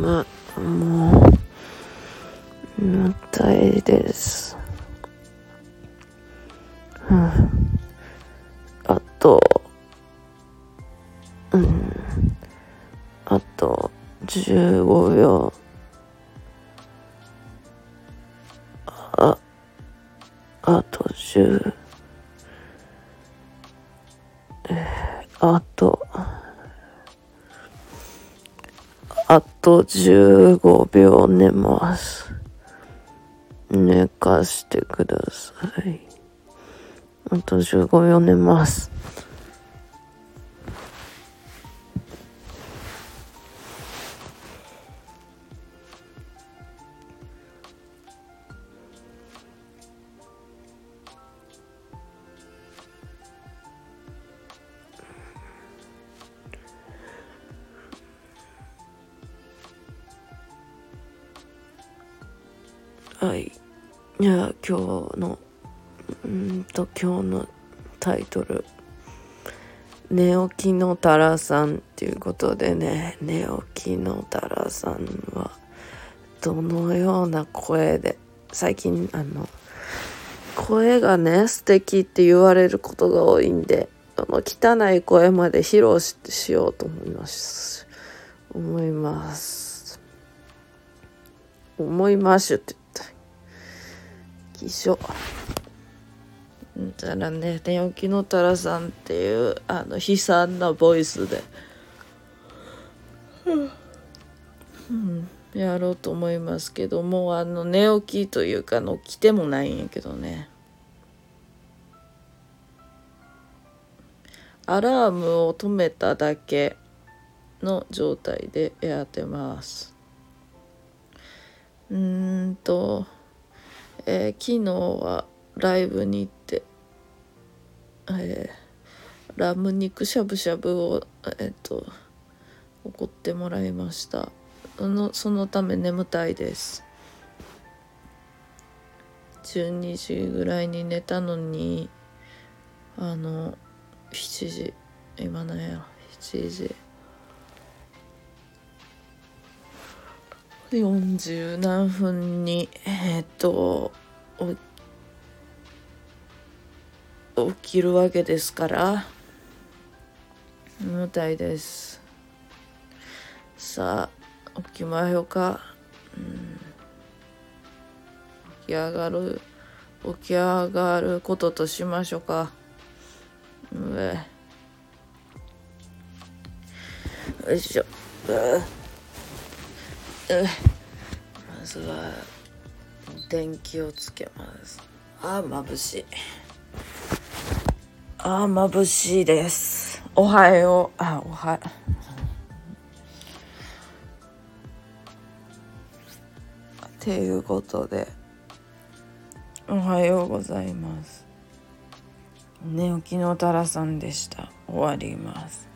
もったいです。あと15秒。あと10。あと15秒寝ます。寝かしてください。あと15秒寝ます。はい、じゃあ今日のタイトル、寝起きのタラさんっていうことでね、寝起きのタラさんはどのような声で、最近声がね素敵って言われることが多いんで、汚い声まで披露しようと思いますって気象だからね、寝起きのタラさんっていう悲惨なボイスで、やろうと思いますけども、寝起きというか起きてもないんやけどね、アラームを止めただけの状態でやってます。昨日はライブに行って、ラム肉しゃぶしゃぶを奢ってもらいました。そのため眠たいです。12時ぐらいに寝たのに7時今なんやろ7時40何分に起きるわけですから眠たいです。さあ起きましょうか。起き上がることとしましょうか。よいしょ。まずは電気をつけます。眩しいです。おはようっていうことで、おはようございます。寝起きのタラさんでした。終わります。